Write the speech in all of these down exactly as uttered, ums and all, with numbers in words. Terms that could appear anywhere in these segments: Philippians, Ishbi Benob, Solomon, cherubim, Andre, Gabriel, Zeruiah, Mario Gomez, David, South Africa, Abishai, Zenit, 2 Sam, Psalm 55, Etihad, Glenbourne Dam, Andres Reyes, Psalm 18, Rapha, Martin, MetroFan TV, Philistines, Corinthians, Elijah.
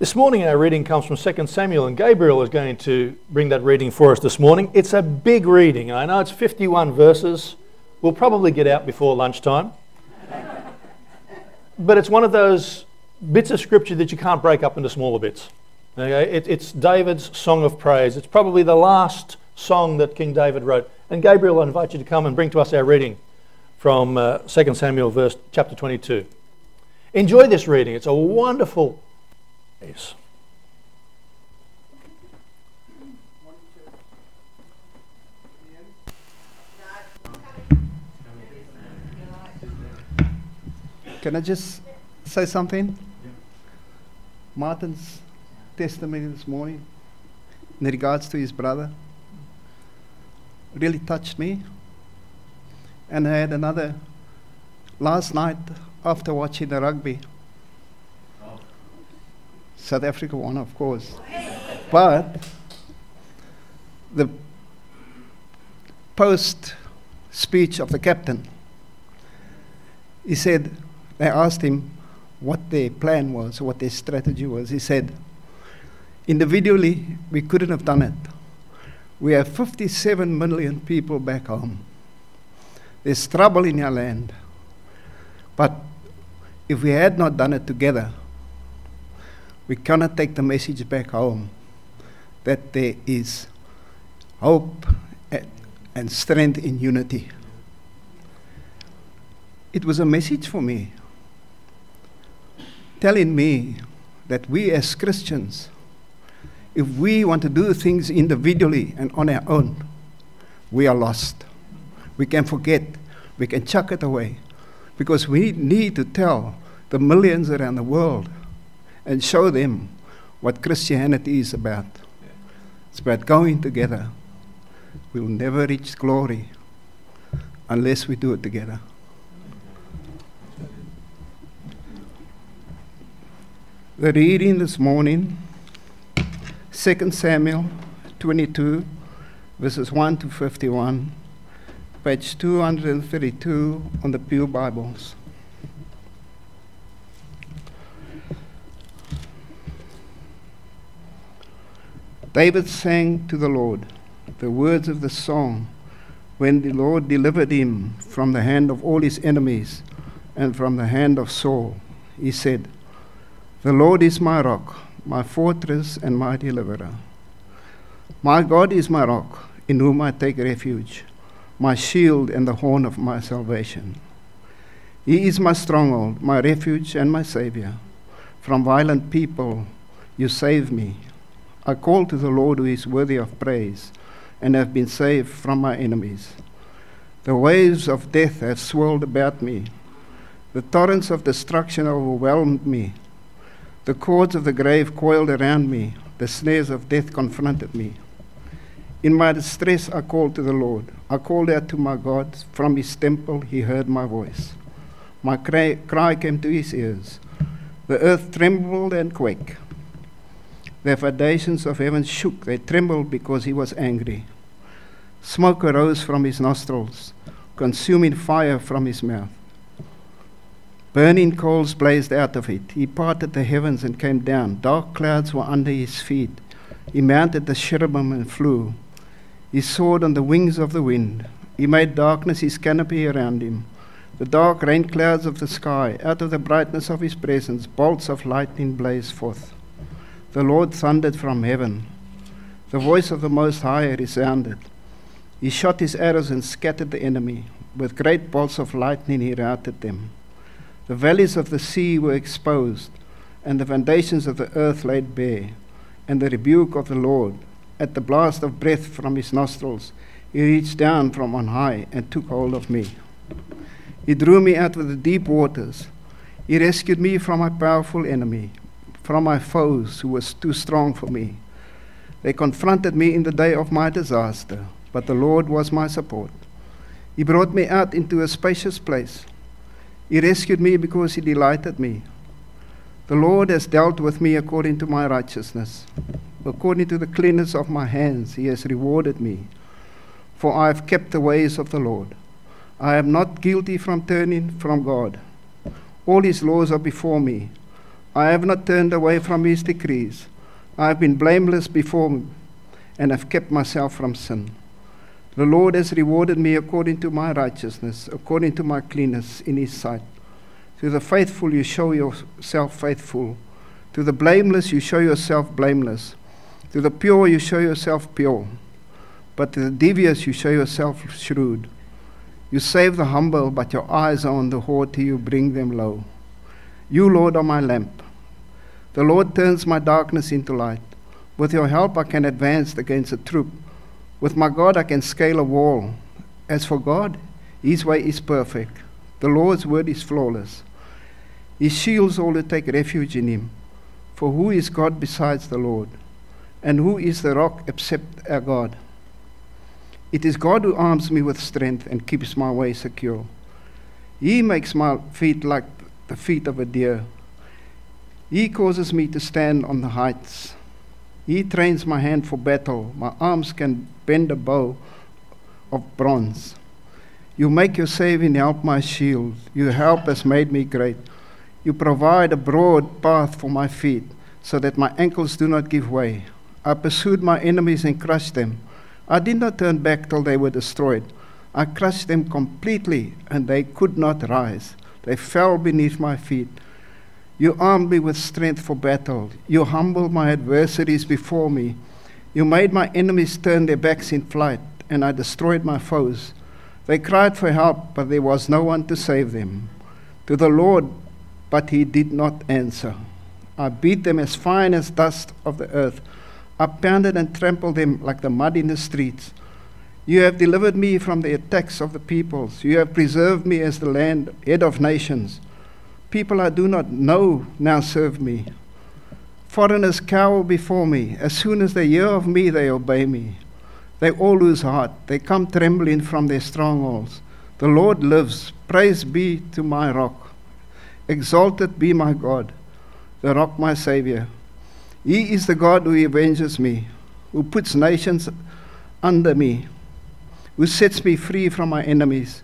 This morning our reading comes from Second Samuel, and Gabriel is going to bring that reading for us this morning. It's a big reading. I know it's fifty-one verses. We'll probably get out before lunchtime. But it's one of those bits of scripture that you can't break up into smaller bits. Okay? It, it's David's song of praise. It's probably the last song that King David wrote. And Gabriel, I invite you to come and bring to us our reading from uh, Second Samuel verse chapter twenty-two. Enjoy this reading. It's a wonderful Yes. Can I just say something? Yeah. Martin's testimony this morning in regards to his brother really touched me. And I had another last night after watching the rugby. South Africa won, of course. But the post speech of the captain, he said, they asked him what their plan was, what their strategy was. He said, individually, we couldn't have done it. We have fifty-seven million people back home. There's trouble in our land. But if we had not done it together, we cannot take the message back home that there is hope and strength in unity. It was a message for me, telling me that we as Christians, if we want to do things individually and on our own, we are lost. We can forget, we can chuck it away, because we need to tell the millions around the world and show them what Christianity is about. Yeah. It's about going together. We will never reach glory unless we do it together. The reading this morning, Second Samuel twenty-two, verses one to fifty-one, page two thirty-two on the Pew Bibles. David sang to the Lord the words of the song when the Lord delivered him from the hand of all his enemies and from the hand of Saul. He said, "The Lord is my rock, my fortress and my deliverer. My God is my rock, in whom I take refuge, my shield and the horn of my salvation. He is my stronghold, my refuge and my savior. From violent people you save me. I call to the Lord who is worthy of praise, and have been saved from my enemies. The waves of death have swirled about me. The torrents of destruction overwhelmed me. The cords of the grave coiled around me. The snares of death confronted me. In my distress I called to the Lord. I called out to my God. From his temple he heard my voice. My cry, cry came to his ears. The earth trembled and quaked. The foundations of heaven shook. They trembled because he was angry. Smoke arose from his nostrils, consuming fire from his mouth. Burning coals blazed out of it. He parted the heavens and came down. Dark clouds were under his feet. He mounted the cherubim and flew. He soared on the wings of the wind. He made darkness his canopy around him. The dark rain clouds of the sky, out of the brightness of his presence, bolts of lightning blazed forth. The Lord thundered from heaven. The voice of the Most High resounded. He shot his arrows and scattered the enemy. With great bolts of lightning he routed them. The valleys of the sea were exposed, and the foundations of the earth laid bare. And the rebuke of the Lord, at the blast of breath from his nostrils, he reached down from on high and took hold of me. He drew me out of the deep waters. He rescued me from my powerful enemy, from my foes who was too strong for me. They confronted me in the day of my disaster, but the Lord was my support. He brought me out into a spacious place. He rescued me because he delighted me. The Lord has dealt with me according to my righteousness. According to the cleanness of my hands, he has rewarded me. For I have kept the ways of the Lord. I am not guilty from turning from God. All his laws are before me. I have not turned away from his decrees. I have been blameless before him, and have kept myself from sin. The Lord has rewarded me according to my righteousness, according to my cleanness in his sight. To the faithful you show yourself faithful. To the blameless you show yourself blameless. To the pure you show yourself pure. But to the devious you show yourself shrewd. You save the humble, but your eyes are on the haughty, you bring them low. You, Lord, are my lamp. The Lord turns my darkness into light. With your help I can advance against a troop. With my God I can scale a wall. As for God, his way is perfect. The Lord's word is flawless. He shields all who take refuge in him. For who is God besides the Lord? And who is the rock except our God? It is God who arms me with strength and keeps my way secure. He makes my feet like the feet of a deer. He causes me to stand on the heights. He trains my hand for battle. My arms can bend a bow of bronze. You make your saving help my shield. Your help has made me great. You provide a broad path for my feet, so that my ankles do not give way. I pursued my enemies and crushed them. I did not turn back till they were destroyed. I crushed them completely, and they could not rise. They fell beneath my feet. You armed me with strength for battle. You humbled my adversaries before me. You made my enemies turn their backs in flight, and I destroyed my foes. They cried for help, but there was no one to save them. To the Lord, but he did not answer. I beat them as fine as dust of the earth. I pounded and trampled them like the mud in the streets. You have delivered me from the attacks of the peoples. You have preserved me as the land head of nations. People I do not know now serve me. Foreigners cower before me. As soon as they hear of me, they obey me. They all lose heart. They come trembling from their strongholds. The Lord lives. Praise be to my rock. Exalted be my God, the rock my Savior. He is the God who avenges me, who puts nations under me, who sets me free from my enemies.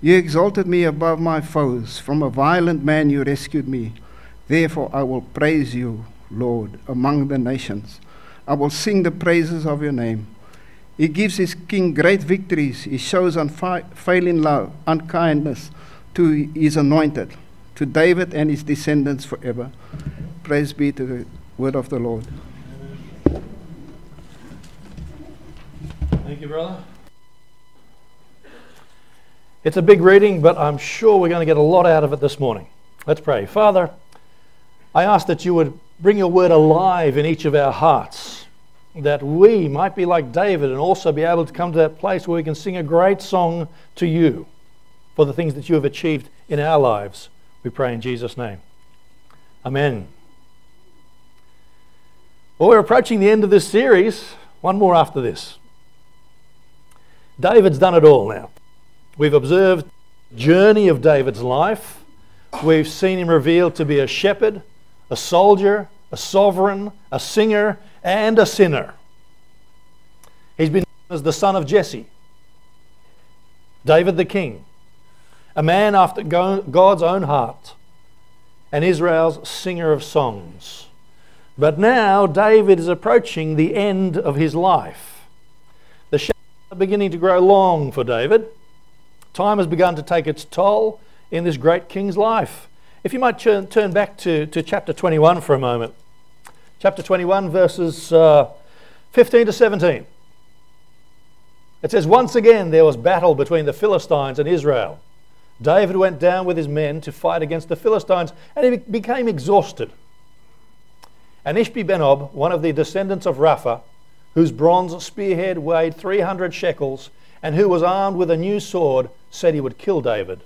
You exalted me above my foes. From a violent man you rescued me. Therefore I will praise you, Lord, among the nations. I will sing the praises of your name. He gives his king great victories. He shows unfailing love, unkindness to his anointed, to David and his descendants forever. Praise be to the word of the Lord. Thank you, brother. It's a big reading, but I'm sure we're going to get a lot out of it this morning. Let's pray. Father, I ask that you would bring your word alive in each of our hearts, that we might be like David and also be able to come to that place where we can sing a great song to you for the things that you have achieved in our lives. We pray in Jesus' name. Amen. Well, we're approaching the end of this series. One more after this. David's done it all now. We've observed the journey of David's life. We've seen him revealed to be a shepherd, a soldier, a sovereign, a singer, and a sinner. He's been known as the son of Jesse, David the king, a man after God's own heart, and Israel's singer of songs. But now David is approaching the end of his life. The shadows are beginning to grow long for David. Time has begun to take its toll in this great king's life. If you might turn, turn back to, to chapter twenty-one for a moment. Chapter twenty-one, verses uh, fifteen to seventeen. It says, "Once again there was battle between the Philistines and Israel. David went down with his men to fight against the Philistines, and he became exhausted. And Ishbi Benob, one of the descendants of Rapha, whose bronze spearhead weighed three hundred shekels and who was armed with a new sword, said he would kill David.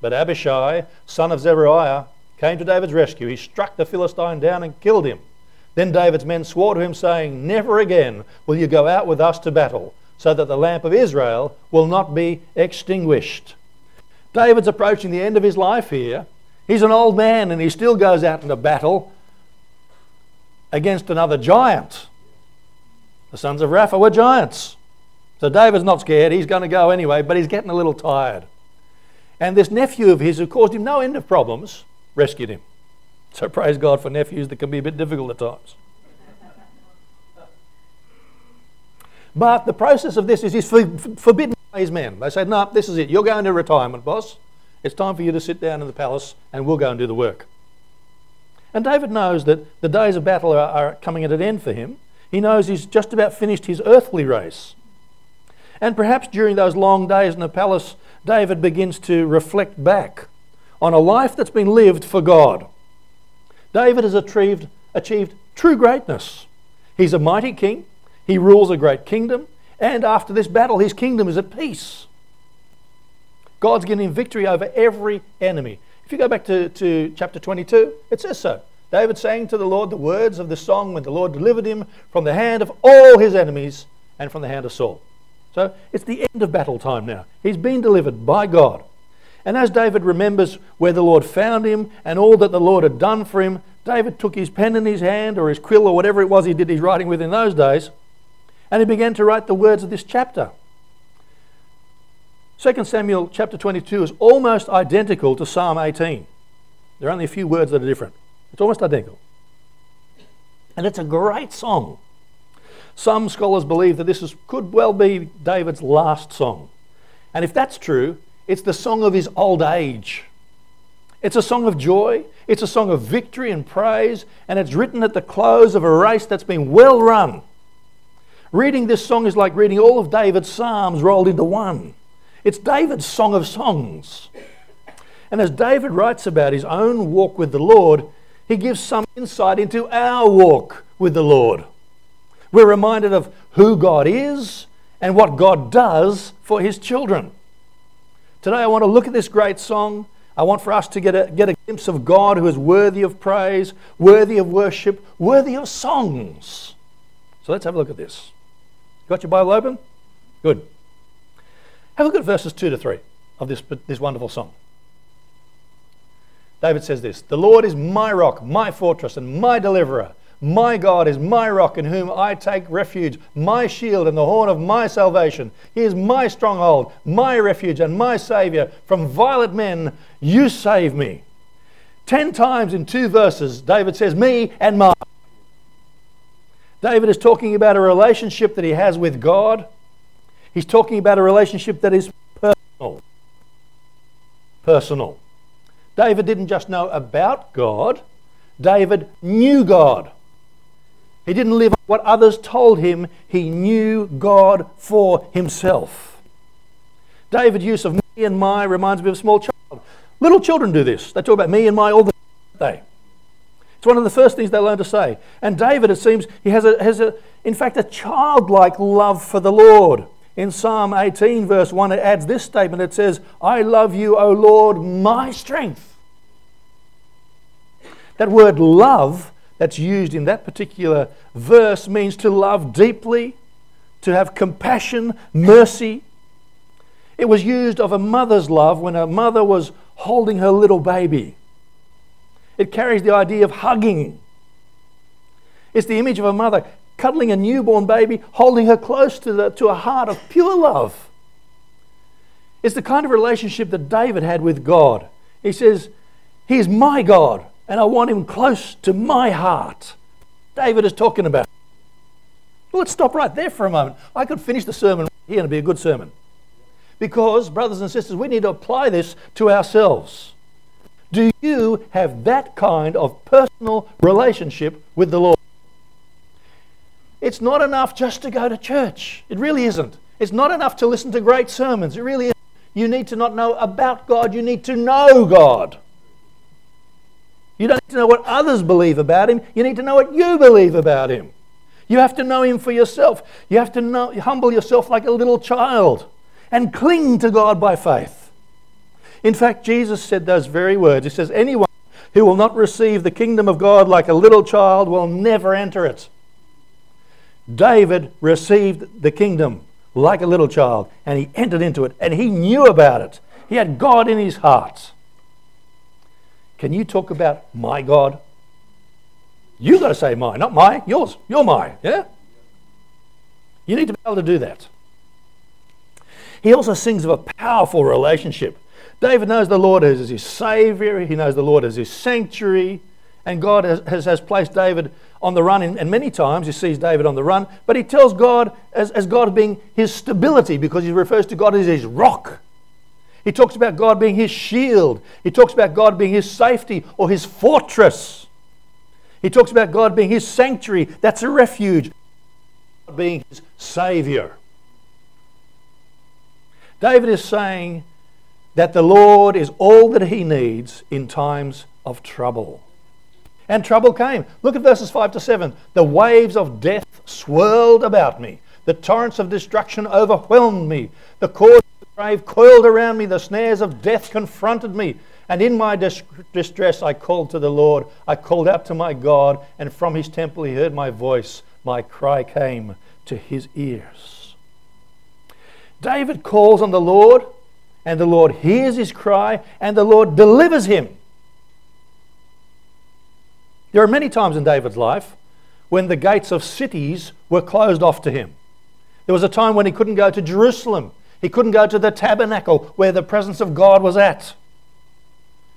But Abishai, son of Zeruiah, came to David's rescue. He struck the Philistine down and killed him. Then David's men swore to him, saying, 'Never again will you go out with us to battle, so that the lamp of Israel will not be extinguished.'" David's approaching the end of his life here. He's an old man and he still goes out into battle against another giant. The sons of Rapha were giants. So David's not scared. He's going to go anyway, but he's getting a little tired. And this nephew of his, who caused him no end of problems, rescued him. So praise God for nephews that can be a bit difficult at times. But the process of this is he's forbidden these men. They say, no, this is it. You're going to retirement, boss. It's time for you to sit down in the palace and we'll go and do the work. And David knows that the days of battle are, are coming at an end for him. He knows he's just about finished his earthly race. And perhaps during those long days in the palace, David begins to reflect back on a life that's been lived for God. David has achieved, achieved true greatness. He's a mighty king. He rules a great kingdom. And after this battle, his kingdom is at peace. God's given him victory over every enemy. If you go back to, to chapter twenty-two, it says so. David sang to the Lord the words of the song when the Lord delivered him from the hand of all his enemies and from the hand of Saul. So it's the end of battle time now. He's been delivered by God. And as David remembers where the Lord found him and all that the Lord had done for him, David took his pen in his hand or his quill or whatever it was he did his writing with in those days, and he began to write the words of this chapter. Second Samuel chapter twenty-two is almost identical to Psalm eighteen. There are only a few words that are different. It's almost identical. And it's a great song. Some scholars believe that this is, could well be David's last song. And if that's true, it's the song of his old age. It's a song of joy. It's a song of victory and praise. And it's written at the close of a race that's been well run. Reading this song is like reading all of David's psalms rolled into one. It's David's Song of Songs. And as David writes about his own walk with the Lord, he gives some insight into our walk with the Lord. We're reminded of who God is and what God does for his children. Today I want to look at this great song. I want for us to get a, get a glimpse of God who is worthy of praise, worthy of worship, worthy of songs. So let's have a look at this. Got your Bible open? Good. Have a look at verses two to three of this, this wonderful song. David says this, "The Lord is my rock, my fortress, and my deliverer. My God is my rock in whom I take refuge, my shield and the horn of my salvation. He is my stronghold, my refuge, and my saviour. From violent men you save me." Ten times in two verses, David says, me and mine. David is talking about a relationship that he has with God. He's talking about a relationship that is personal. Personal. David didn't just know about God. David knew God. He didn't live what others told him. He knew God for himself. David's use of me and my reminds me of a small child. Little children do this. They talk about me and my all the day. It's one of the first things they learn to say. And David, it seems, he has a, has a, in fact, a childlike love for the Lord. In Psalm eighteen, verse one, it adds this statement. It says, "I love you, O Lord, my strength." That word love that's used in that particular verse means to love deeply, to have compassion, mercy. It was used of a mother's love when a mother was holding her little baby. It carries the idea of hugging. It's the image of a mother cuddling a newborn baby, holding her close to, the, to a heart of pure love. It's the kind of relationship that David had with God. He says, "He is my God, and I want him close to my heart." David is talking about. Well, let's stop right there for a moment. I could finish the sermon right here and it'd be a good sermon. Because, brothers and sisters, we need to apply this to ourselves. Do you have that kind of personal relationship with the Lord? It's not enough just to go to church. It really isn't. It's not enough to listen to great sermons. It really isn't. You need to not know about God. You need to know God. You don't need to know what others believe about him. You need to know what you believe about him. You have to know him for yourself. You have to know, humble yourself like a little child and cling to God by faith. In fact, Jesus said those very words. He says, "Anyone who will not receive the kingdom of God like a little child will never enter it." David received the kingdom like a little child, and he entered into it, and he knew about it. He had God in his heart. Can you talk about my God? You've got to say mine, not my, yours. You're mine, yeah? You need to be able to do that. He also sings of a powerful relationship. David knows the Lord as his Saviour. He knows the Lord as his sanctuary. And God has, has, has placed David on the run. And many times he sees David on the run. But he tells God as, as God being his stability, because he refers to God as his rock. He talks about God being his shield. He talks about God being his safety or his fortress. He talks about God being his sanctuary. That's a refuge. God being his saviour. David is saying that the Lord is all that he needs in times of trouble. And trouble came. Look at verses five to seven. The waves of death swirled about me. The torrents of destruction overwhelmed me. The cords of the grave coiled around me. The snares of death confronted me. And in my dis- distress I called to the Lord. I called out to my God, and from his temple he heard my voice. My cry came to his ears. David calls on the Lord, and the Lord hears his cry, and the Lord delivers him. There are many times in David's life when the gates of cities were closed off to him. There was a time when he couldn't go to Jerusalem. He couldn't go to the tabernacle where the presence of God was at.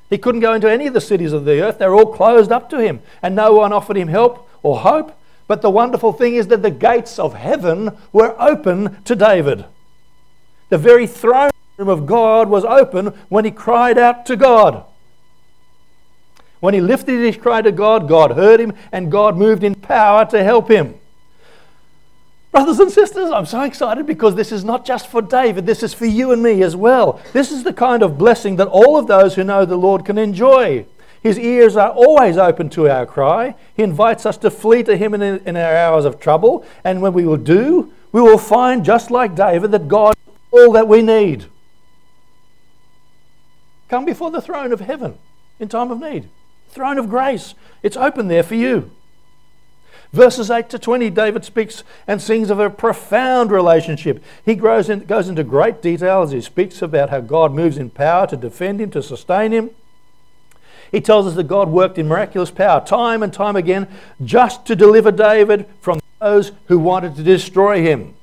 He couldn't go into any of the cities of the earth. They were all closed up to him, and no one offered him help or hope. But the wonderful thing is that the gates of heaven were open to David. The very throne room of God was open when he cried out to God. When he lifted his cry to God, God heard him, and God moved in power to help him. Brothers and sisters, I'm so excited because this is not just for David, this is for you and me as well. This is the kind of blessing that all of those who know the Lord can enjoy. His ears are always open to our cry. He invites us to flee to him in, in our hours of trouble. And when we will do, we will find, just like David, that God is all that we need. Come before the throne of heaven in time of need. Throne of grace. It's open there for you. Verses eight to twenty, David speaks and sings of a profound relationship. He grows in, goes into great detail as he speaks about how God moves in power to defend him, to sustain him. He tells us that God worked in miraculous power time and time again just to deliver David from those who wanted to destroy him.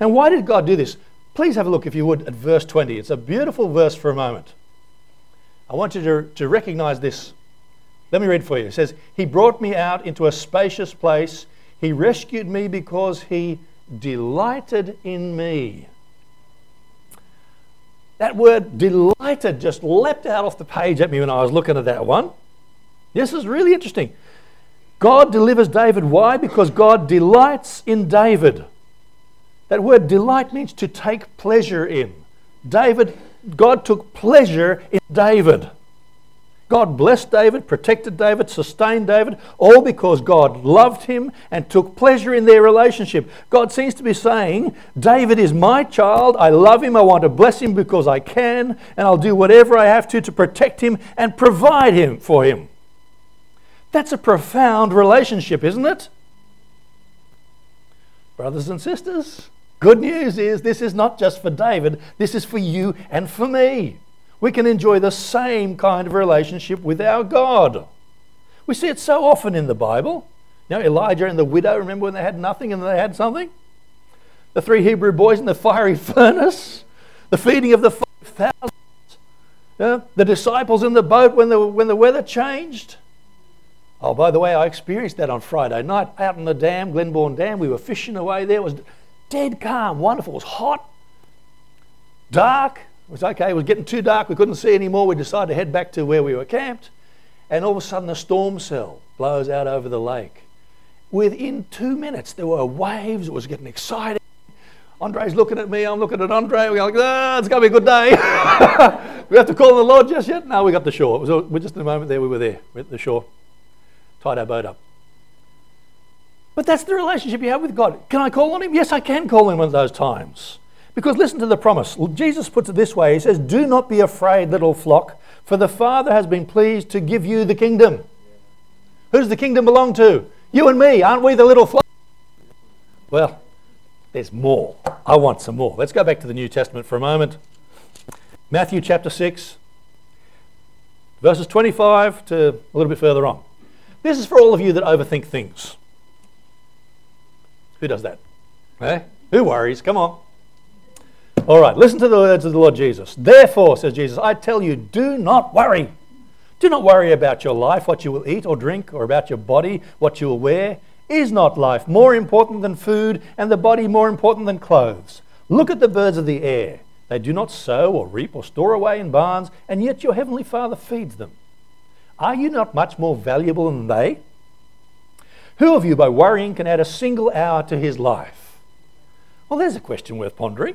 And why did God do this? Please have a look, if you would, at verse twenty. It's a beautiful verse for a moment. I want you to, to recognize this. Let me read for you. It says, he brought me out into a spacious place. He rescued me because he delighted in me. That word delighted just leapt out off the page at me when I was looking at that one. This is really interesting. God delivers David. Why? Because God delights in David. That word delight means to take pleasure in. David, God took pleasure in David. God blessed David, protected David, sustained David, all because God loved him and took pleasure in their relationship. God seems to be saying, David is my child, I love him, I want to bless him because I can, and I'll do whatever I have to to protect him and provide him for him. That's a profound relationship, isn't it? Brothers and sisters, good news is this is not just for David, this is for you and for me. We can enjoy the same kind of relationship with our God. We see it so often in the Bible. You know, Elijah and the widow, remember when they had nothing and they had something? The three Hebrew boys in the fiery furnace. The feeding of the five thousand. Uh, the disciples in the boat when the, when the weather changed. Oh, by the way, I experienced that on Friday night out on the dam, Glenbourne Dam. We were fishing away there. It was dead calm, wonderful. It was hot, dark. It was okay, it was getting too dark, we couldn't see anymore. We decided to head back to where we were camped, and all of a sudden a storm cell blows out over the lake. Within two minutes there were waves, it was getting exciting. Andre's looking at me, I'm looking at Andre, we're like, ah, it's going to be a good day. We have to call the Lord just yet? No, we got the shore. It was all, we're just in a moment there, we were there, we're at the shore, tied our boat up. But that's the relationship you have with God. Can I call on him? Yes, I can call on him one of those times. Because listen to the promise. Jesus puts it this way. He says, do not be afraid, little flock, for the Father has been pleased to give you the kingdom. Who does the kingdom belong to? You and me. Aren't we the little flock? Well, there's more. I want some more. Let's go back to the New Testament for a moment. Matthew chapter six, verses twenty-five to a little bit further on. This is for all of you that overthink things. Who does that? Eh? Who worries? Come on. All right, listen to the words of the Lord Jesus. Therefore, says Jesus, I tell you, do not worry. Do not worry about your life, what you will eat or drink, or about your body, what you will wear. Is not life more important than food, and the body more important than clothes? Look at the birds of the air. They do not sow or reap or store away in barns, and yet your heavenly Father feeds them. Are you not much more valuable than they? Who of you, by worrying, can add a single hour to his life? Well, there's a question worth pondering.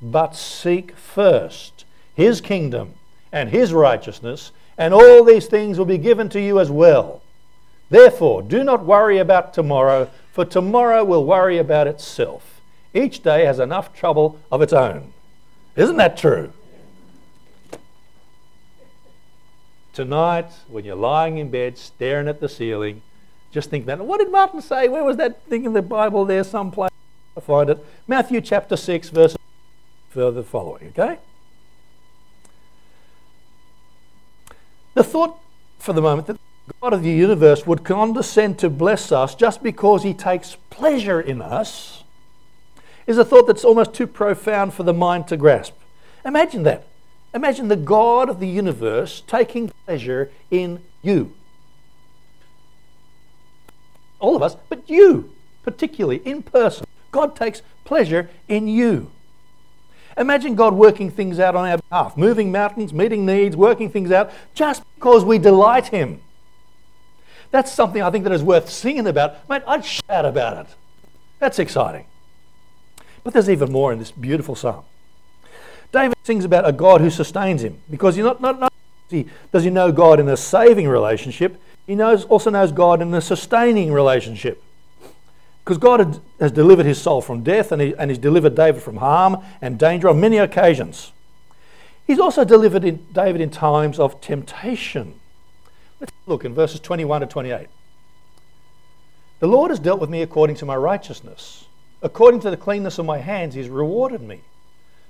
But seek first his kingdom and his righteousness, and all these things will be given to you as well. Therefore, do not worry about tomorrow, for tomorrow will worry about itself. Each day has enough trouble of its own. Isn't that true? Tonight, when you're lying in bed staring at the ceiling, just think about it. What did Martin say? Where was that thing in the Bible there someplace? I'll find it. Matthew chapter six, verse further following, okay? The thought for the moment that the God of the universe would condescend to bless us just because he takes pleasure in us is a thought that's almost too profound for the mind to grasp. Imagine that. Imagine the God of the universe taking pleasure in you. All of us, but you, particularly in person. God takes pleasure in you. Imagine God working things out on our behalf, moving mountains, meeting needs, working things out, just because we delight him. That's something I think that is worth singing about. Mate, I'd shout about it. That's exciting. But there's even more in this beautiful psalm. David sings about a God who sustains him, because he not, not, not does he know God in a saving relationship, he knows also knows God in a sustaining relationship. Because God has delivered his soul from death, and, he, and he's delivered David from harm and danger on many occasions. He's also delivered in, David in times of temptation. Let's look in verses twenty-one to twenty-eight. The Lord has dealt with me according to my righteousness. According to the cleanness of my hands, he's rewarded me.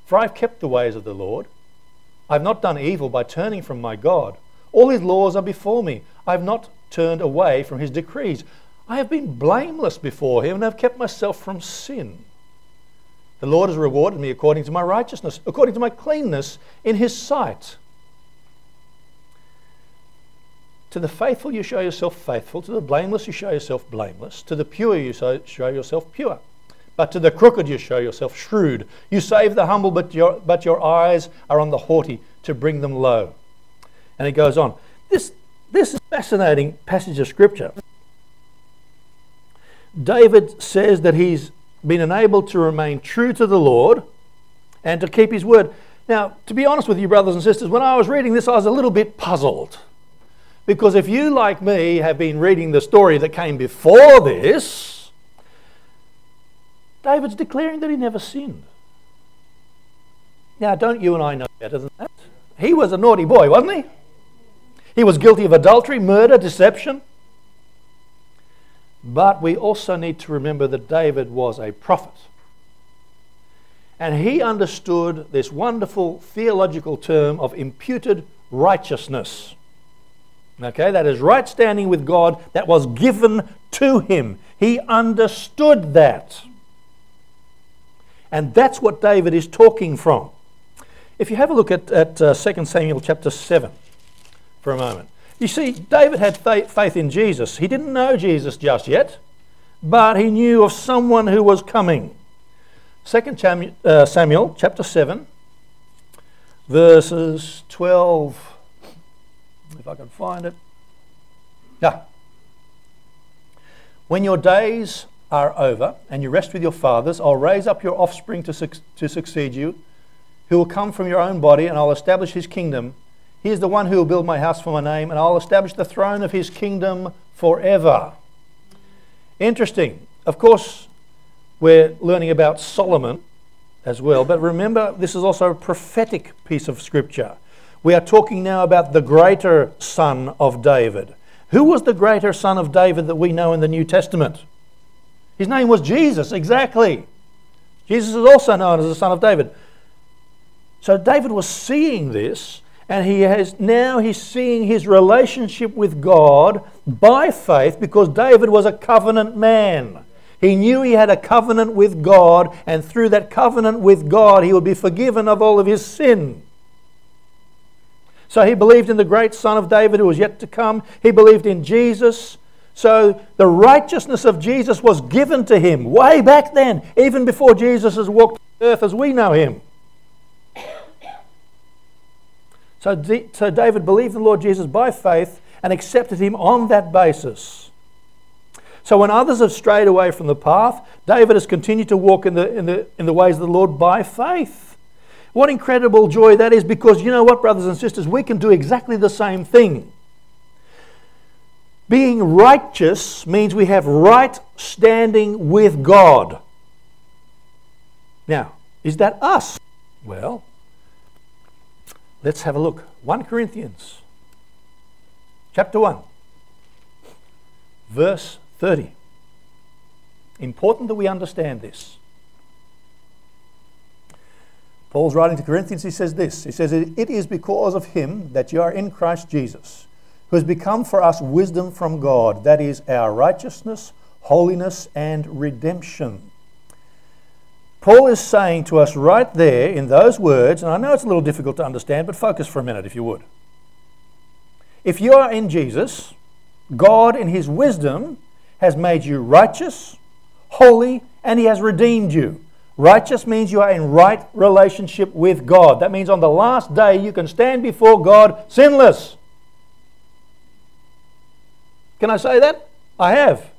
For I've kept the ways of the Lord. I've not done evil by turning from my God. All his laws are before me. I've not turned away from his decrees. I have been blameless before him, and I've kept myself from sin. The Lord has rewarded me according to my righteousness, according to my cleanness in his sight. To the faithful you show yourself faithful, to the blameless you show yourself blameless, to the pure you show yourself pure. But to the crooked you show yourself shrewd. You save the humble, but your, but your eyes are on the haughty to bring them low. And it goes on. This, this is a fascinating passage of Scripture. David says that he's been enabled to remain true to the Lord and to keep his word. Now, to be honest with you, brothers and sisters, when I was reading this, I was a little bit puzzled. Because if you, like me, have been reading the story that came before this, David's declaring that he never sinned. Now, don't you and I know better than that? He was a naughty boy, wasn't he? He was guilty of adultery, murder, deception. But we also need to remember that David was a prophet. And he understood this wonderful theological term of imputed righteousness. Okay, that is right standing with God that was given to him. He understood that. And that's what David is talking from. If you have a look at, at uh, Second Samuel chapter seven for a moment. You see, David had faith, faith in Jesus. He didn't know Jesus just yet, but he knew of someone who was coming. Second Samuel chapter seven, verses twelve, if I can find it. Yeah. When your days are over and you rest with your fathers, I'll raise up your offspring to, su- to succeed you, who will come from your own body, and I'll establish his kingdom. He is the one who will build my house for my name, and I'll establish the throne of his kingdom forever. Interesting. Of course, we're learning about Solomon as well, but remember, this is also a prophetic piece of Scripture. We are talking now about the greater son of David. Who was the greater son of David that we know in the New Testament? His name was Jesus, exactly. Jesus is also known as the son of David. So David was seeing this, and he has now he's seeing his relationship with God by faith, because David was a covenant man. He knew he had a covenant with God, and through that covenant with God, he would be forgiven of all of his sin. So he believed in the great son of David who was yet to come. He believed in Jesus. So the righteousness of Jesus was given to him way back then, even before Jesus has walked the earth as we know him. So, D- so David believed in the Lord Jesus by faith and accepted him on that basis. So when others have strayed away from the path, David has continued to walk in the in the in the ways of the Lord by faith. What incredible joy that is, because you know what, brothers and sisters, we can do exactly the same thing. Being righteous means we have right standing with God. Now, is that us? Well, let's have a look. First Corinthians, chapter one, verse thirty. Important that we understand this. Paul's writing to Corinthians, he says this. He says, "It is because of him that you are in Christ Jesus, who has become for us wisdom from God, that is our righteousness, holiness, and redemption." Paul is saying to us right there in those words, and I know it's a little difficult to understand, but focus for a minute if you would. If you are in Jesus, God in his wisdom has made you righteous, holy, and he has redeemed you. Righteous means you are in right relationship with God. That means on the last day you can stand before God sinless. Can I say that? I have.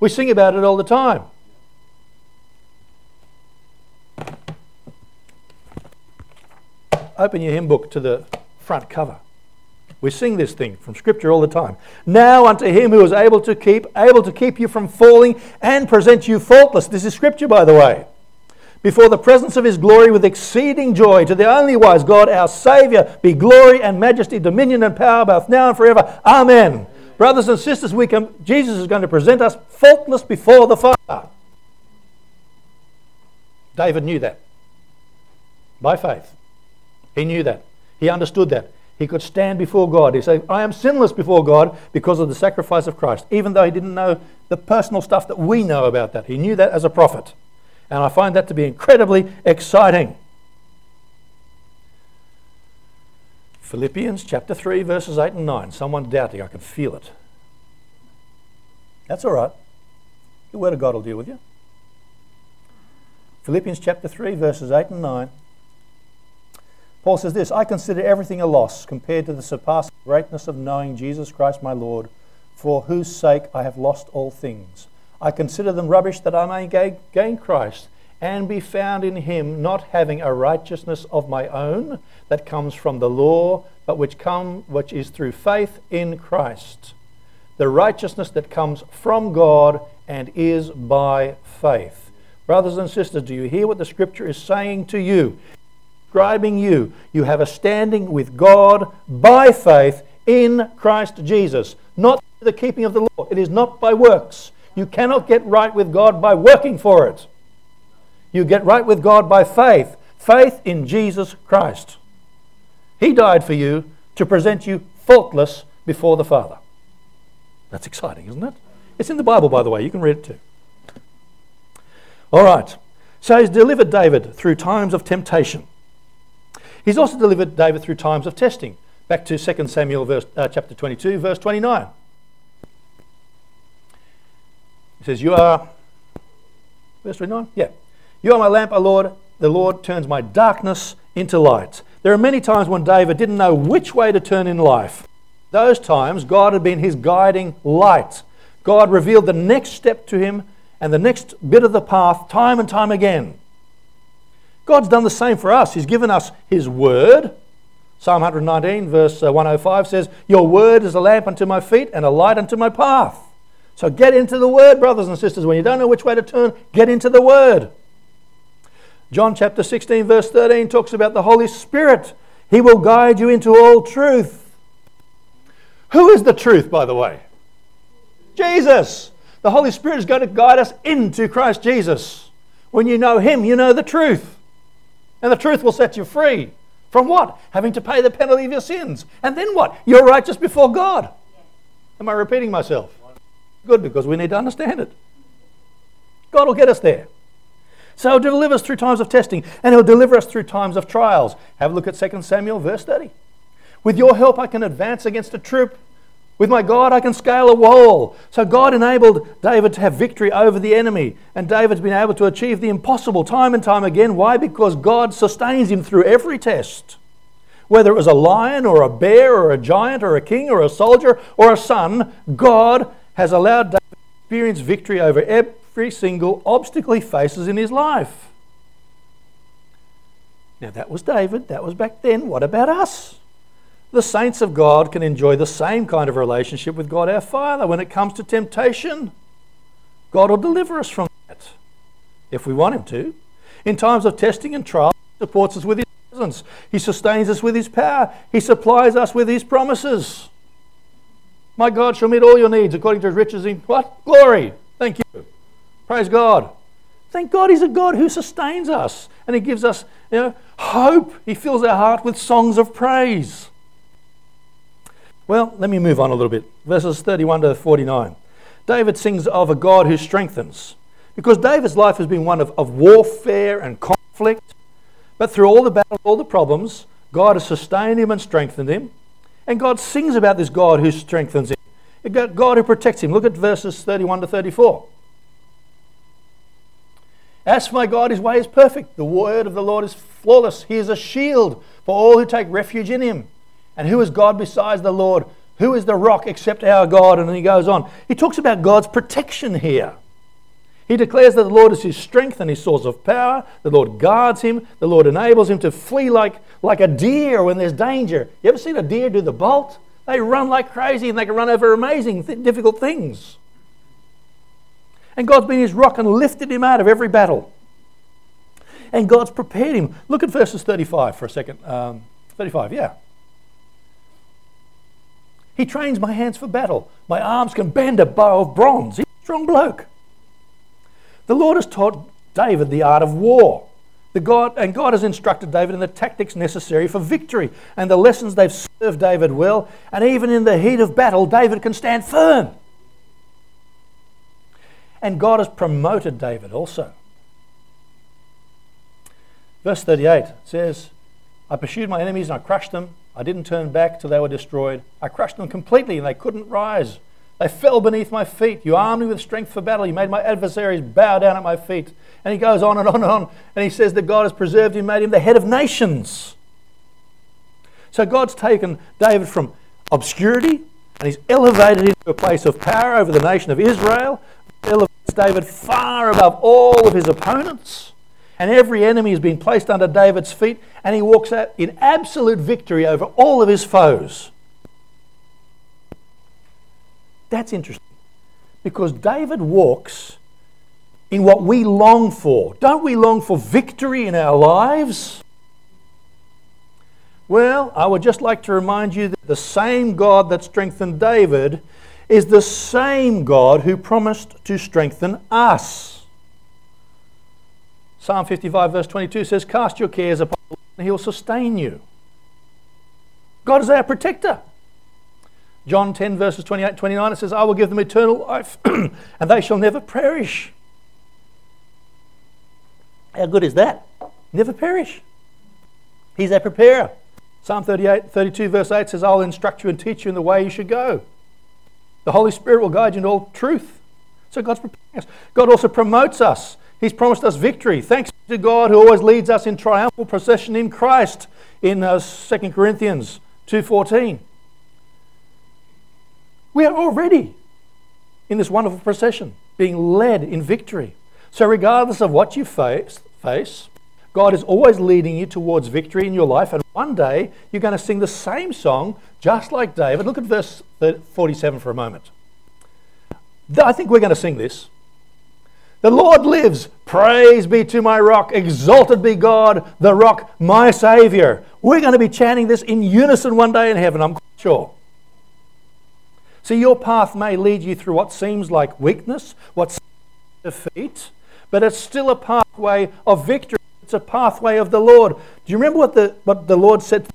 We sing about it all the time. Open your hymn book to the front cover. We sing this thing from Scripture all the time. "Now unto him who is able to keep, able to keep you from falling and present you faultless." This is Scripture, by the way. "Before the presence of his glory with exceeding joy, to the only wise God, our Saviour, be glory and majesty, dominion and power, both now and forever. Amen." Amen. Brothers and sisters, we can, Jesus is going to present us faultless before the Father. David knew that. By faith. He knew that. He understood that. He could stand before God. He said, "I am sinless before God because of the sacrifice of Christ." Even though he didn't know the personal stuff that we know about that. He knew that as a prophet. And I find that to be incredibly exciting. Philippians chapter three, verses eight and nine. Someone's doubting, I can feel it. That's all right. The Word of God will deal with you. Philippians chapter three, verses eight and nine. Paul says this, "I consider everything a loss compared to the surpassing greatness of knowing Jesus Christ my Lord, for whose sake I have lost all things. I consider them rubbish that I may gain Christ and be found in him, not having a righteousness of my own that comes from the law, but which come which is through faith in Christ. The righteousness that comes from God and is by faith." Brothers and sisters, do you hear what the Scripture is saying to you? Describing you. You have a standing with God by faith in Christ Jesus, not the keeping of the law. It is not by works. You cannot get right with God by working for it. You get right with God by faith. Faith in Jesus Christ. He died for you to present you faultless before the Father. That's exciting, isn't it? It's in the Bible, by the way. You can read it too. All right. So he's delivered David through times of temptation. He's also delivered David through times of testing. Back to Second Samuel verse, uh, chapter twenty-two, verse twenty-nine. He says, "You are," verse twenty-nine, yeah, "You are my lamp, O Lord. The Lord turns my darkness into light." There are many times when David didn't know which way to turn in life. Those times, God had been his guiding light. God revealed the next step to him and the next bit of the path time and time again. God's done the same for us. He's given us his word. Psalm one nineteen, verse one oh five says, "Your word is a lamp unto my feet and a light unto my path." So get into the Word, brothers and sisters. When you don't know which way to turn, get into the Word. John chapter sixteen, verse thirteen talks about the Holy Spirit. He will guide you into all truth. Who is the truth, by the way? Jesus. The Holy Spirit is going to guide us into Christ Jesus. When you know Him, you know the truth. And the truth will set you free. From what? Having to pay the penalty of your sins. And then what? You're righteous before God. Am I repeating myself? Good, because we need to understand it. God will get us there. So He'll deliver us through times of testing, and He'll deliver us through times of trials. Have a look at Second Samuel verse thirty. With your help I can advance against a troop. With my God I can scale a wall. So God enabled David to have victory over the enemy, and David's been able to achieve the impossible time and time again. Why? Because God sustains him through every test. Whether it was a lion or a bear or a giant or a king or a soldier or a son, God has allowed David to experience victory over every single obstacle he faces in his life. Now that was David, that was back then. What about us? The saints of God can enjoy the same kind of relationship with God our Father. When it comes to temptation, God will deliver us from that, if we want Him to. In times of testing and trial, He supports us with His presence. He sustains us with His power. He supplies us with His promises. My God shall meet all your needs according to His riches in what? Glory. Thank you. Praise God. Thank God He's a God who sustains us, and He gives us, you know, hope. He fills our heart with songs of praise. Well, let me move on a little bit. Verses thirty-one to forty-nine. David sings of a God who strengthens. Because David's life has been one of, of warfare and conflict. But through all the battles, all the problems, God has sustained him and strengthened him. And God sings about this God who strengthens him, God who protects him. Look at verses thirty-one to thirty-four. As for my God, His way is perfect. The word of the Lord is flawless. He is a shield for all who take refuge in Him. And who is God besides the Lord? Who is the rock except our God? And then he goes on. He talks about God's protection here. He declares that the Lord is his strength and his source of power. The Lord guards him. The Lord enables him to flee like, like a deer when there's danger. You ever seen a deer do the bolt? They run like crazy, and they can run over amazing, th- difficult things. And God's been his rock and lifted him out of every battle. And God's prepared him. Look at verses thirty-five for a second. Um, thirty-five, yeah. He trains my hands for battle. My arms can bend a bow of bronze. He's a strong bloke. The Lord has taught David the art of war. The God, and God has instructed David in the tactics necessary for victory. And the lessons they've served David well. And even in the heat of battle, David can stand firm. And God has promoted David also. Verse thirty-eight says, I pursued my enemies and I crushed them. I didn't turn back till they were destroyed. I crushed them completely and they couldn't rise. They fell beneath my feet. You armed me with strength for battle. You made my adversaries bow down at my feet. And he goes on and on and on. And he says that God has preserved him, made him the head of nations. So God's taken David from obscurity and he's elevated him to a place of power over the nation of Israel. He elevates David far above all of his opponents. And every enemy has been placed under David's feet. And he walks out in absolute victory over all of his foes. That's interesting, because David walks in what we long for. Don't we long for victory in our lives? Well, I would just like to remind you that the same God that strengthened David is the same God who promised to strengthen us. Psalm fifty-five verse twenty-two says, cast your cares upon the Lord and He will sustain you. God is our protector. John ten verses twenty-eight to twenty-nine, it says, I will give them eternal life and they shall never perish. How good is that? Never perish. He's our preparer. Psalm thirty-eight, thirty-two verse eight says, I will instruct you and teach you in the way you should go. The Holy Spirit will guide you in all truth. So God's preparing us. God also promotes us. He's promised us victory. Thanks to God who always leads us in triumphal procession in Christ in uh, Second Corinthians two fourteen. We are already in this wonderful procession, being led in victory. So regardless of what you face, face, God is always leading you towards victory in your life. And one day, you're going to sing the same song, just like David. Look at verse forty-seven for a moment. I think we're going to sing this. The Lord lives. Praise be to my rock. Exalted be God, the rock, my Savior. We're going to be chanting this in unison one day in heaven, I'm quite sure. See, your path may lead you through what seems like weakness, what seems like defeat, but it's still a pathway of victory. It's a pathway of the Lord. Do you remember what the what the Lord said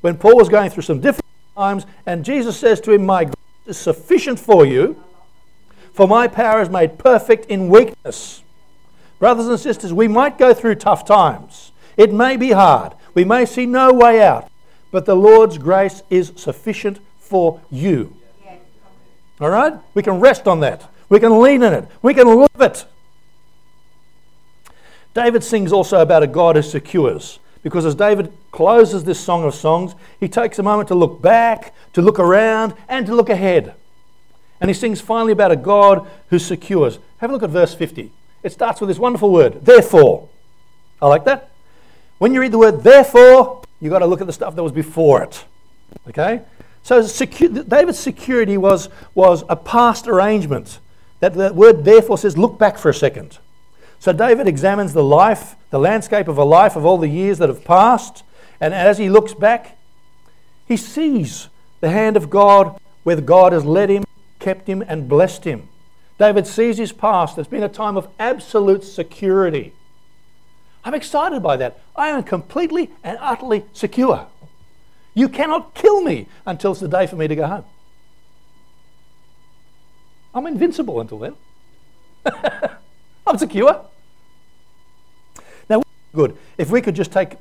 when Paul was going through some difficult times, and Jesus says to him, my grace is sufficient for you, for my power is made perfect in weakness. Brothers and sisters, we might go through tough times. It may be hard. We may see no way out. But the Lord's grace is sufficient for you. All right? We can rest on that. We can lean in it. We can love it. David sings also about a God who secures. Because as David closes this Song of Songs, he takes a moment to look back, to look around, and to look ahead. And he sings finally about a God who secures. Have a look at verse fifty. It starts with this wonderful word, therefore. I like that. When you read the word therefore, you've got to look at the stuff that was before it. Okay? So secu- David's security was, was a past arrangement. That the word therefore says, look back for a second. So David examines the life, the landscape of a life of all the years that have passed. And as he looks back, he sees the hand of God, where God has led him, kept him, and blessed him. David sees his past. There's been a time of absolute security. I'm excited by that. I am completely and utterly secure. You cannot kill me until it's the day for me to go home. I'm invincible until then. I'm secure. Now, good. If we could just take,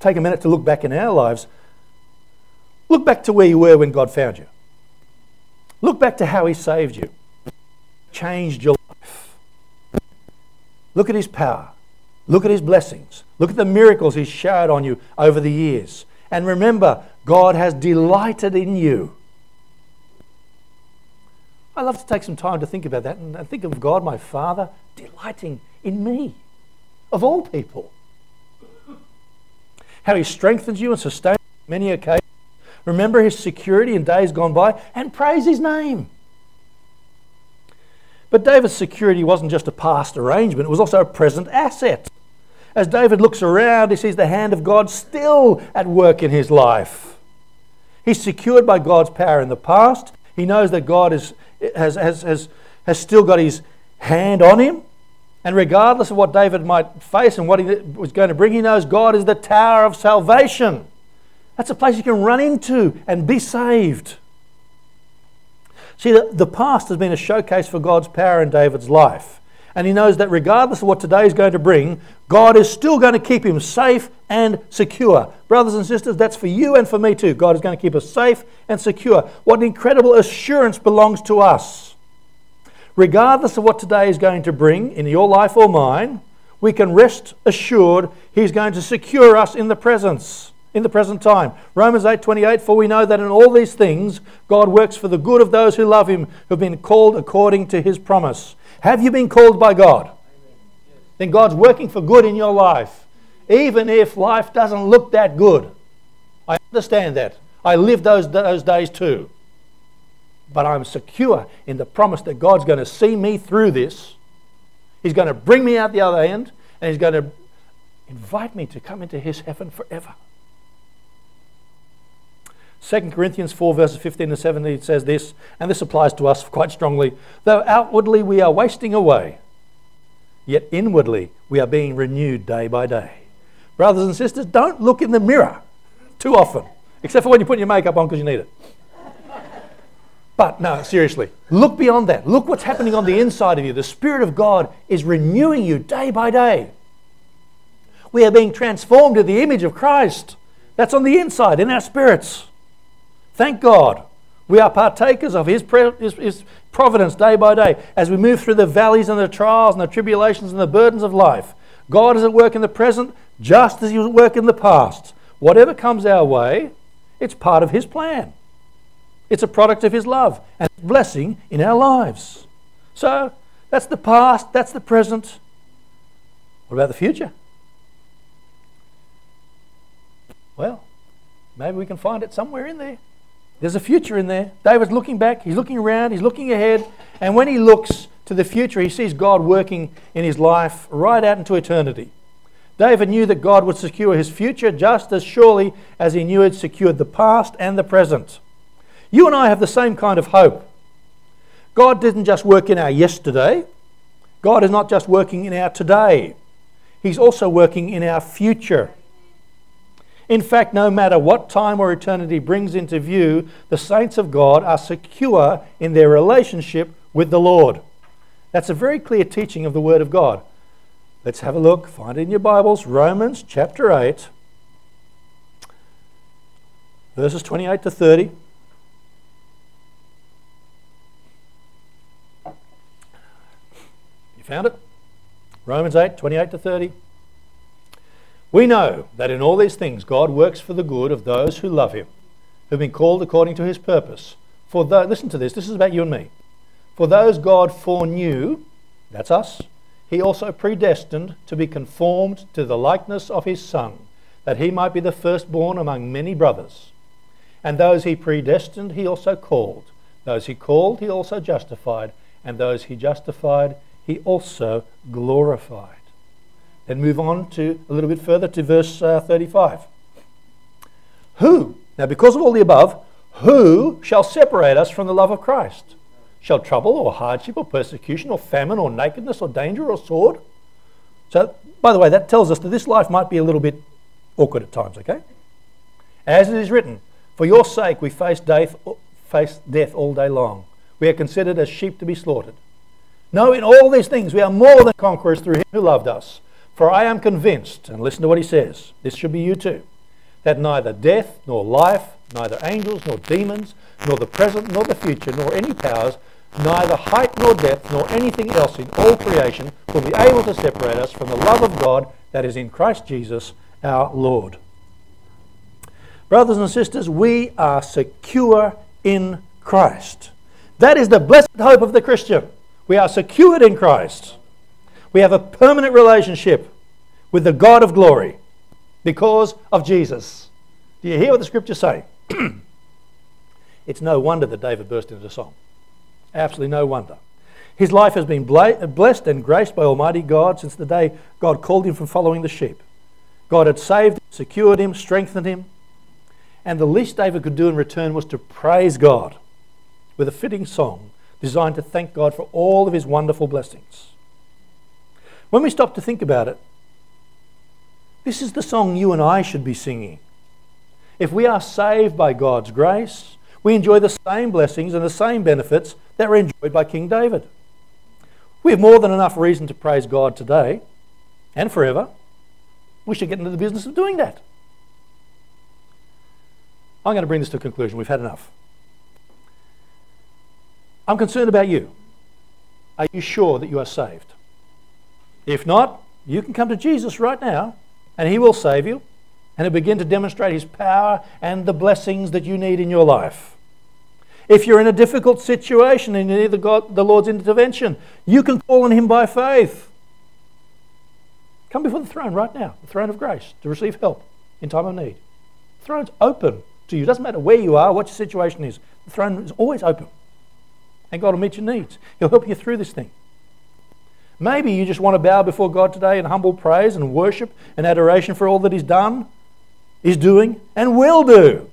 take a minute to look back in our lives, look back to where you were when God found you. Look back to how he saved you, changed your life. Look at his power. Look at his blessings. Look at the miracles he's showered on you over the years. And remember, God has delighted in you. I love to take some time to think about that and think of God, my Father, delighting in me, of all people. How he strengthens you and sustains you on many occasions. Remember his security in days gone by and praise his name. But David's security wasn't just a past arrangement, it was also a present asset. As David looks around, he sees the hand of God still at work in his life. He's secured by God's power in the past. He knows that God is, has, has, has, has still got his hand on him. And regardless of what David might face and what he was going to bring, he knows God is the tower of salvation. That's a place you can run into and be saved. See, the, the past has been a showcase for God's power in David's life. And he knows that regardless of what today is going to bring, God is still going to keep him safe and secure. Brothers and sisters, that's for you and for me too. God is going to keep us safe and secure. What an incredible assurance belongs to us. Regardless of what today is going to bring in your life or mine, we can rest assured he's going to secure us in the presence. In the present time. Romans eight twenty-eight, for we know that in all these things God works for the good of those who love him, who've been called according to his promise. Have you been called by God? Yes. Then God's working for good in your life, even if life doesn't look that good. I understand that. I lived those, those days too. But I'm secure in the promise that God's going to see me through this. He's going to bring me out the other end, and he's going to invite me to come into his heaven forever. Second Corinthians four, verses fifteen to seventeen says this, and this applies to us quite strongly. Though outwardly we are wasting away, yet inwardly we are being renewed day by day. Brothers and sisters, don't look in the mirror too often, except for when you put your makeup on because you need it. But no, seriously, look beyond that. Look what's happening on the inside of you. The Spirit of God is renewing you day by day. We are being transformed to the image of Christ. That's on the inside, in our spirits. Thank God we are partakers of his, pre- his, his providence day by day as we move through the valleys and the trials and the tribulations and the burdens of life. God is at work in the present just as he was at work in the past. Whatever comes our way, it's part of his plan. It's a product of his love and blessing in our lives. So that's the past, that's the present. What about the future? Well, maybe we can find it somewhere in there. There's a future in there. David's looking back, he's looking around, he's looking ahead, and when he looks, to the future, he sees God working in his life right out into eternity. David knew that God would secure his future just as surely as he knew it secured the past and the present. You and I have the same kind of hope. God didn't just work in our yesterday. God is not just working in our today. He's also working in our future. In fact, no matter what time or eternity brings into view, the saints of God are secure in their relationship with the Lord. That's a very clear teaching of the Word of God. Let's have a look. Find it in your Bibles. Romans chapter eight, verses twenty-eight to thirty. You found it? Romans eight, twenty-eight to thirty. We know that in all these things God works for the good of those who love him, who've been called according to his purpose. For though, listen to this, this is about you and me. For those God foreknew, that's us, he also predestined to be conformed to the likeness of his Son, that he might be the firstborn among many brothers. And those he predestined, he also called. Those he called, he also justified. And those he justified, he also glorified. Then move on to a little bit further to verse uh, thirty-five. Who? Now, because of all the above, who shall separate us from the love of Christ? Shall trouble or hardship or persecution or famine or nakedness or danger or sword? So, by the way, that tells us that this life might be a little bit awkward at times, okay? As it is written, for your sake we face death, face death all day long. We are considered as sheep to be slaughtered. No, in all these things we are more than conquerors through him who loved us. For I am convinced, and listen to what he says, this should be you too, that neither death nor life, neither angels nor demons, nor the present nor the future, nor any powers, neither height nor depth, nor anything else in all creation will be able to separate us from the love of God that is in Christ Jesus our Lord. Brothers and sisters, we are secure in Christ. That is the blessed hope of the Christian. We are secured in Christ. We have a permanent relationship with the God of glory because of Jesus. Do you hear what the scriptures say? It's no wonder that David burst into song. Absolutely no wonder. His life has been blessed and graced by Almighty God since the day God called him from following the sheep. God had saved him, secured him, strengthened him. And the least David could do in return was to praise God with a fitting song designed to thank God for all of his wonderful blessings. When we stop to think about it, this is the song you and I should be singing. If we are saved by God's grace, we enjoy the same blessings and the same benefits that were enjoyed by King David. We have more than enough reason to praise God today and forever. We should get into the business of doing that. I'm going to bring this to a conclusion. We've had enough. I'm concerned about you. Are you sure that you are saved? If not, you can come to Jesus right now and he will save you and he'll begin to demonstrate his power and the blessings that you need in your life. If you're in a difficult situation and you need the, God, the Lord's intervention, you can call on him by faith. Come before the throne right now, the throne of grace, to receive help in time of need. The throne's open to you. It doesn't matter where you are, what your situation is. The throne is always open. And God will meet your needs. He'll help you through this thing. Maybe you just want to bow before God today in humble praise and worship and adoration for all that he's done, is doing, and will do.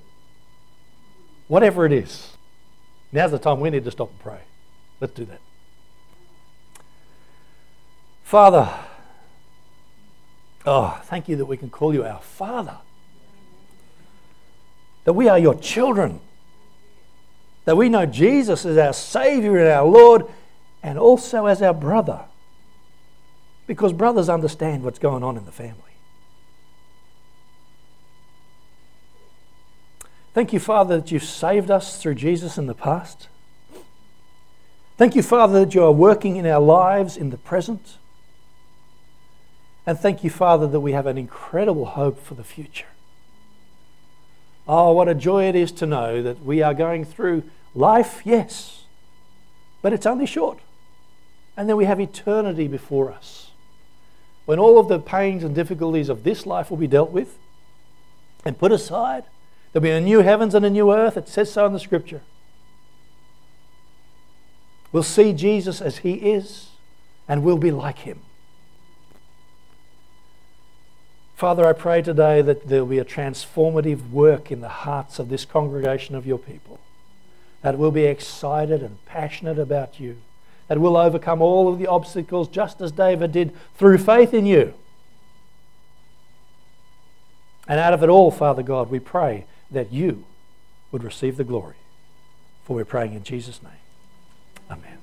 Whatever it is. Now's the time we need to stop and pray. Let's do that. Father, oh, thank you that we can call you our Father. That we are your children. That we know Jesus as our Savior and our Lord and also as our brother. Because brothers understand what's going on in the family. Thank you, Father, that you've saved us through Jesus in the past. Thank you, Father, that you are working in our lives in the present. And thank you, Father, that we have an incredible hope for the future. Oh, what a joy it is to know that we are going through life, yes, but it's only short. And then we have eternity before us, when all of the pains and difficulties of this life will be dealt with and put aside. There'll be a new heavens and a new earth. It says so in the scripture. will see Jesus as he is and will be like him. Father, I pray today that there will be a transformative work in the hearts of this congregation of your people, that will be excited and passionate about you, that will overcome all of the obstacles just as David did through faith in you. And out of it all, Father God, we pray that you would receive the glory. For we're praying in Jesus' name. Amen.